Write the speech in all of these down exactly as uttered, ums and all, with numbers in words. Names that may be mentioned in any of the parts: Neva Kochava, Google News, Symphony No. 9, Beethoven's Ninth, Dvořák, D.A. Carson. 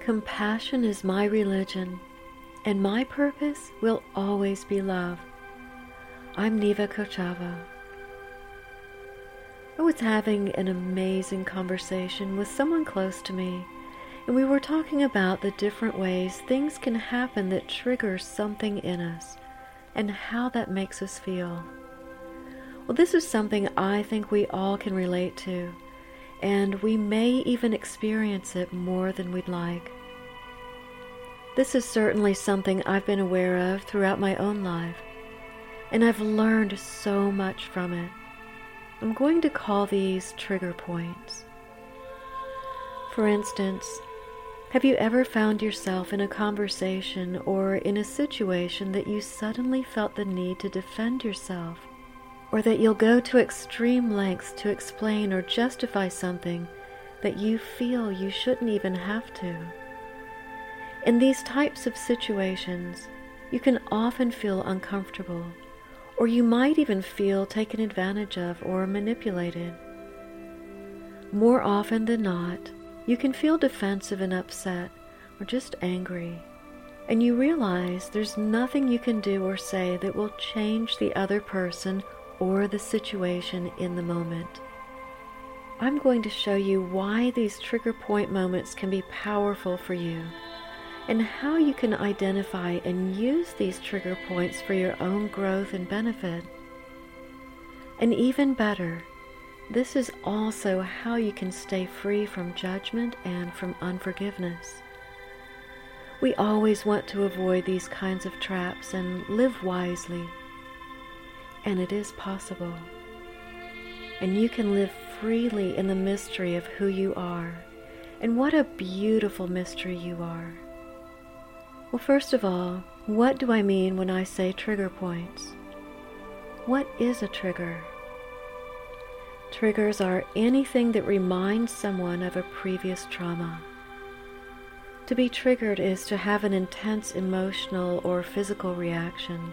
Compassion is my religion, and my purpose will always be love. I'm Neva Kochava. I was having an amazing conversation with someone close to me, and we were talking about the different ways things can happen that trigger something in us, and how that makes us feel. Well, this is something I think we all can relate to, and we may even experience it more than we'd like. This is certainly something I've been aware of throughout my own life, and I've learned so much from it. I'm going to call these trigger points. For instance, have you ever found yourself in a conversation or in a situation that you suddenly felt the need to defend yourself, or that you'll go to extreme lengths to explain or justify something that you feel you shouldn't even have to? In these types of situations, you can often feel uncomfortable, or you might even feel taken advantage of or manipulated. More often than not, you can feel defensive and upset, or just angry, and you realize there's nothing you can do or say that will change the other person or the situation in the moment. I'm going to show you why these trigger point moments can be powerful for you, and how you can identify and use these trigger points for your own growth and benefit. And even better, this is also how you can stay free from judgment and from unforgiveness. We always want to avoid these kinds of traps and live wisely, and it is possible. And you can live freely in the mystery of who you are, and what a beautiful mystery you are. Well, first of all, what do I mean when I say trigger points? What is a trigger? Triggers are anything that reminds someone of a previous trauma. To be triggered is to have an intense emotional or physical reaction,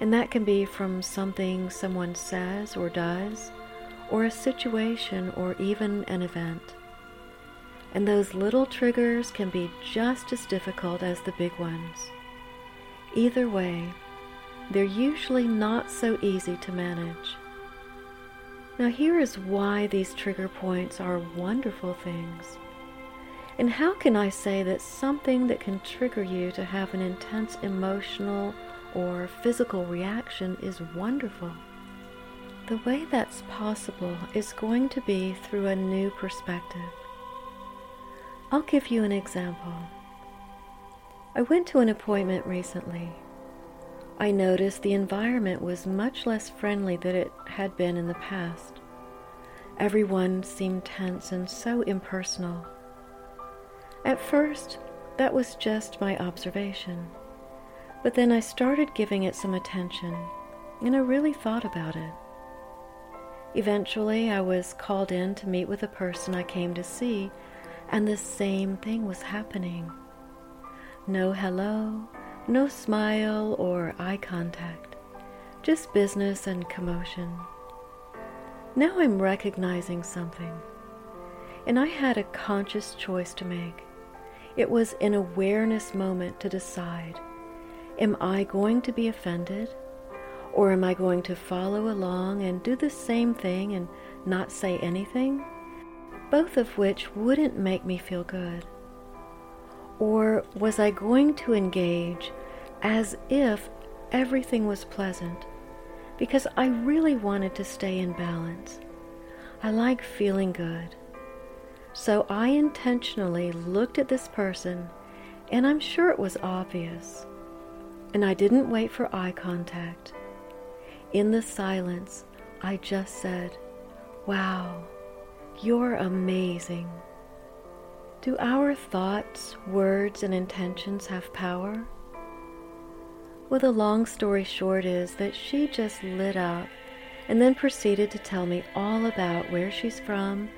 and that can be from something someone says or does, or a situation or even an event. And those little triggers can be just as difficult as the big ones. Either way, they're usually not so easy to manage. Now here is why these trigger points are wonderful things. And how can I say that something that can trigger you to have an intense emotional or physical reaction is wonderful? The way that's possible is going to be through a new perspective. I'll give you an example. I went to an appointment recently. I noticed the environment was much less friendly than it had been in the past. Everyone seemed tense and so impersonal. At first, that was just my observation, but then I started giving it some attention, and I really thought about it. Eventually, I was called in to meet with a person I came to see, and the same thing was happening. No hello, no smile or eye contact, just business and commotion. Now I'm recognizing something, and I had a conscious choice to make. It was an awareness moment to decide, am I going to be offended, or am I going to follow along and do the same thing and not say anything? Both of which wouldn't make me feel good. Or was I going to engage as if everything was pleasant, because I really wanted to stay in balance. I like feeling good. So I intentionally looked at this person, and I'm sure it was obvious, and I didn't wait for eye contact. In the silence, I just said, "Wow. You're amazing." Do our thoughts, words, and intentions have power? Well, the long story short is that she just lit up and then proceeded to tell me all about where she's from,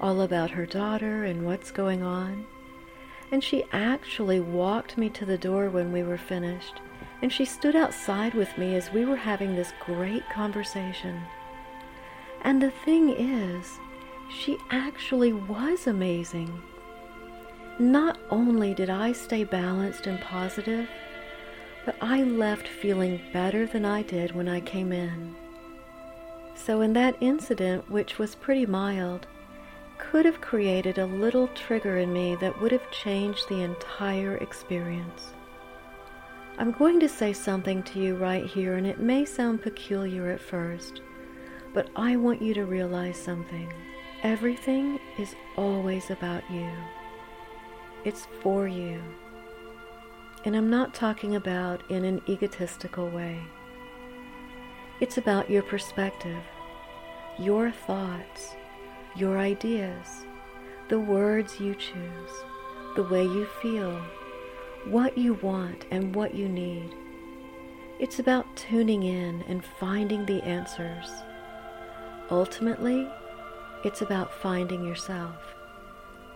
all about her daughter and what's going on. And she actually walked me to the door when we were finished, and she stood outside with me as we were having this great conversation. And the thing is, she actually was amazing. Not only did I stay balanced and positive, but I left feeling better than I did when I came in. So in that incident, which was pretty mild, could have created a little trigger in me that would have changed the entire experience. I'm going to say something to you right here, and it may sound peculiar at first, but I want you to realize something. Everything is always about you. It's for you. And I'm not talking about in an egotistical way. It's about your perspective, your thoughts, your ideas, the words you choose, the way you feel, what you want and what you need. It's about tuning in and finding the answers. Ultimately, it's about finding yourself.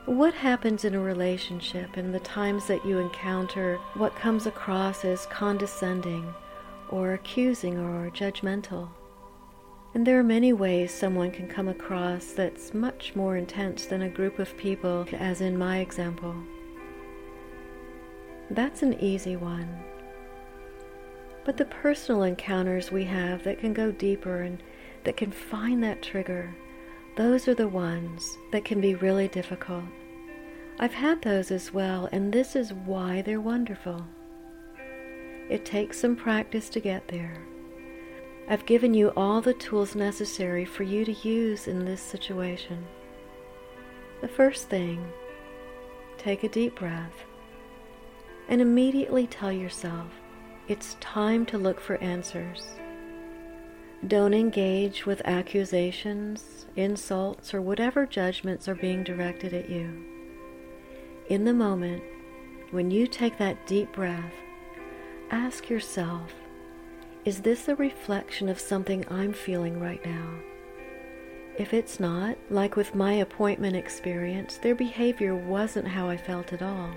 What happens in a relationship and the times that you encounter what comes across as condescending or accusing or judgmental? And there are many ways someone can come across that's much more intense than a group of people, as in my example. That's an easy one. But the personal encounters we have that can go deeper and that can find that trigger, those are the ones that can be really difficult. I've had those as well, and this is why they're wonderful. It takes some practice to get there. I've given you all the tools necessary for you to use in this situation. The first thing, take a deep breath and immediately tell yourself it's time to look for answers. Don't engage with accusations, insults, or whatever judgments are being directed at you. In the moment, when you take that deep breath, ask yourself, is this a reflection of something I'm feeling right now? If it's not, like with my appointment experience, their behavior wasn't how I felt at all.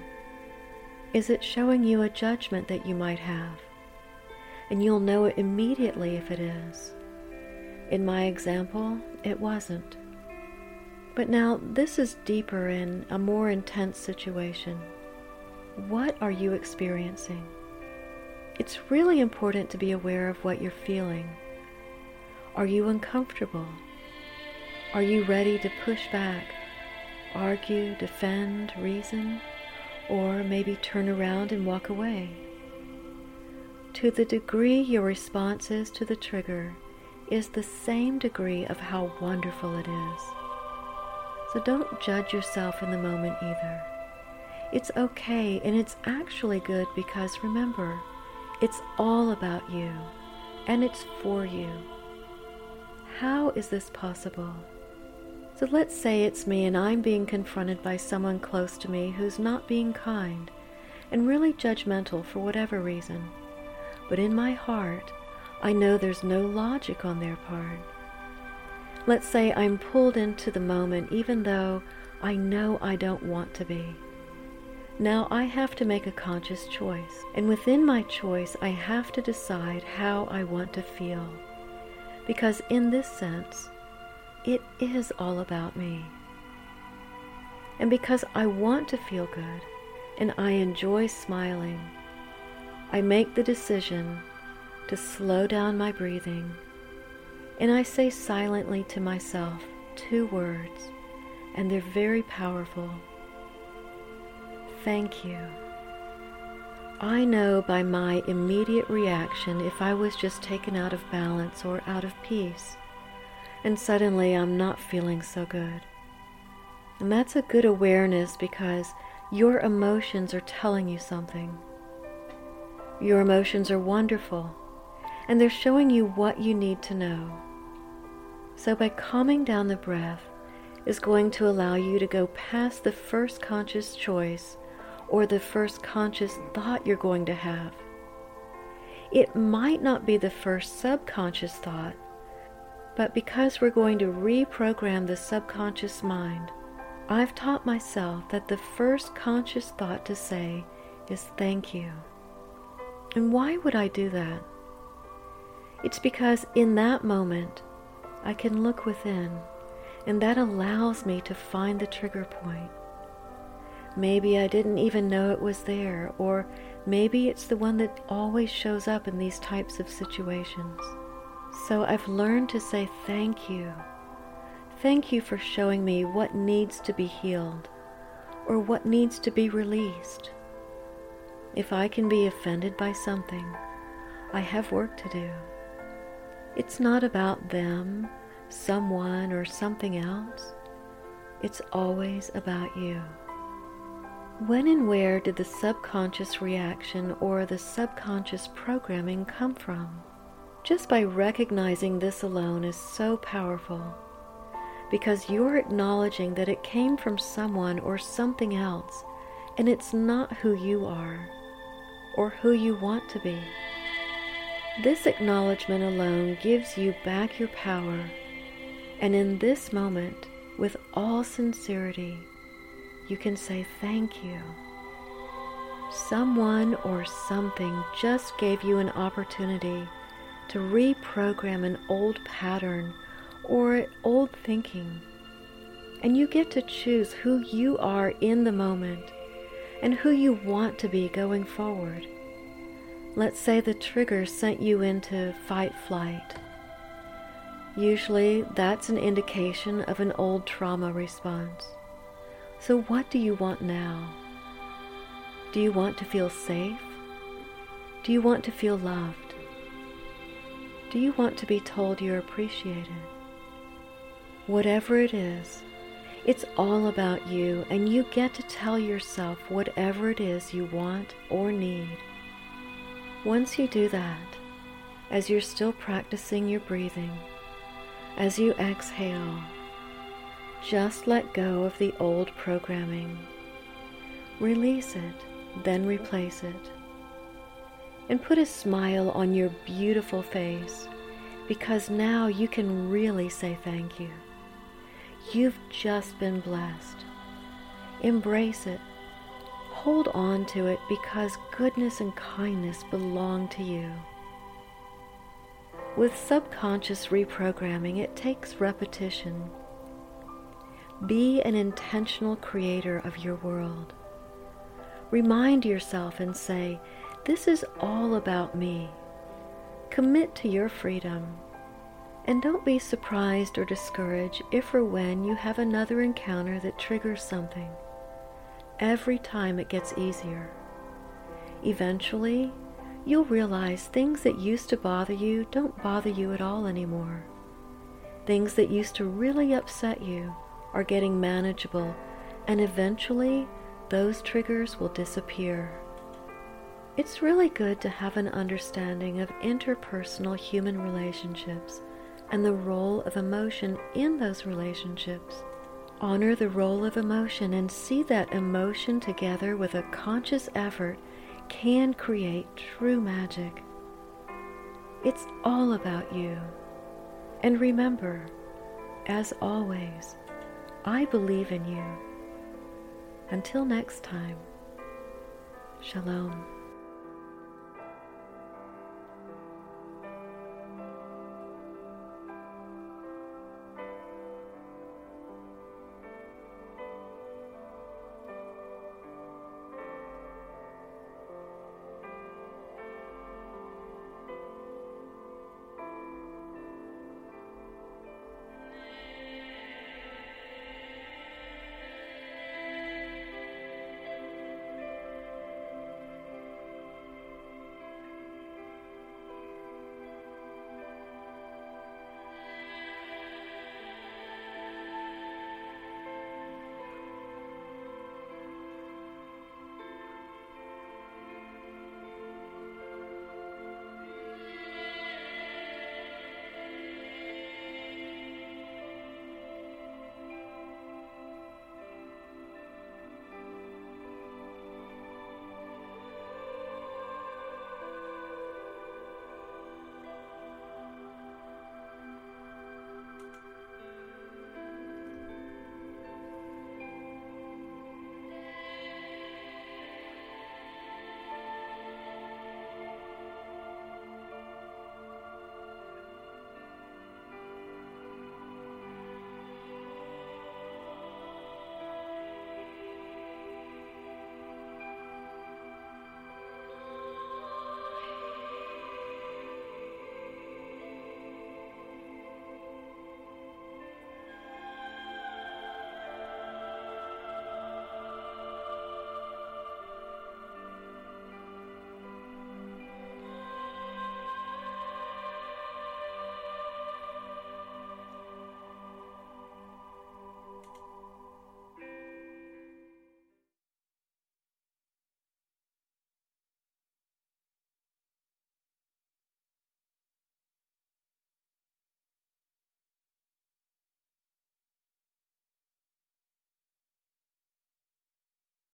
Is it showing you a judgment that you might have? And you'll know it immediately if it is. In my example, it wasn't. But now, this is deeper in a more intense situation. What are you experiencing? It's really important to be aware of what you're feeling. Are you uncomfortable? Are you ready to push back, argue, defend, reason, or maybe turn around and walk away? To the degree your response is to the trigger is the same degree of how wonderful it is. So don't judge yourself in the moment either. It's okay, and it's actually good, because remember, it's all about you, and it's for you. How is this possible? So let's say it's me and I'm being confronted by someone close to me who's not being kind and really judgmental for whatever reason. But in my heart, I know there's no logic on their part. Let's say I'm pulled into the moment even though I know I don't want to be. Now I have to make a conscious choice, and within my choice I have to decide how I want to feel. Because in this sense, it is all about me. And because I want to feel good, and I enjoy smiling, I make the decision to slow down my breathing, and I say silently to myself two words, and they're very powerful. Thank you. I know by my immediate reaction if I was just taken out of balance or out of peace, and suddenly I'm not feeling so good. And that's a good awareness, because your emotions are telling you something. Your emotions are wonderful, and they're showing you what you need to know. So by calming down the breath is going to allow you to go past the first conscious choice or the first conscious thought you're going to have. It might not be the first subconscious thought, but because we're going to reprogram the subconscious mind, I've taught myself that the first conscious thought to say is thank you. And why would I do that? It's because in that moment, I can look within, and that allows me to find the trigger point. Maybe I didn't even know it was there, or maybe it's the one that always shows up in these types of situations. So I've learned to say thank you. Thank you for showing me what needs to be healed, or what needs to be released. If I can be offended by something, I have work to do. It's not about them, someone, or something else. It's always about you. When and where did the subconscious reaction or the subconscious programming come from? Just by recognizing this alone is so powerful, because you're acknowledging that it came from someone or something else, and it's not who you are or who you want to be. This acknowledgement alone gives you back your power, and in this moment, with all sincerity, you can say thank you. Someone or something just gave you an opportunity to reprogram an old pattern or old thinking, and you get to choose who you are in the moment and who you want to be going forward. Let's say the trigger sent you into fight-flight. Usually that's an indication of an old trauma response. So what do you want now? Do you want to feel safe? Do you want to feel loved? Do you want to be told you're appreciated? Whatever it is, it's all about you, and you get to tell yourself whatever it is you want or need. Once you do that, as you're still practicing your breathing, as you exhale, just let go of the old programming. Release it, then replace it. And put a smile on your beautiful face, because now you can really say thank you. You've just been blessed. Embrace it. Hold on to it, because goodness and kindness belong to you. With subconscious reprogramming, it takes repetition. Be an intentional creator of your world. Remind yourself and say, this is all about me. Commit to your freedom. And don't be surprised or discouraged if or when you have another encounter that triggers something. Every time it gets easier. Eventually, you'll realize things that used to bother you don't bother you at all anymore. Things that used to really upset you are getting manageable, and eventually those triggers will disappear. It's really good to have an understanding of interpersonal human relationships and the role of emotion in those relationships. Honor the role of emotion and see that emotion together with a conscious effort can create true magic. It's all about you. And remember, as always, I believe in you. Until next time, Shalom.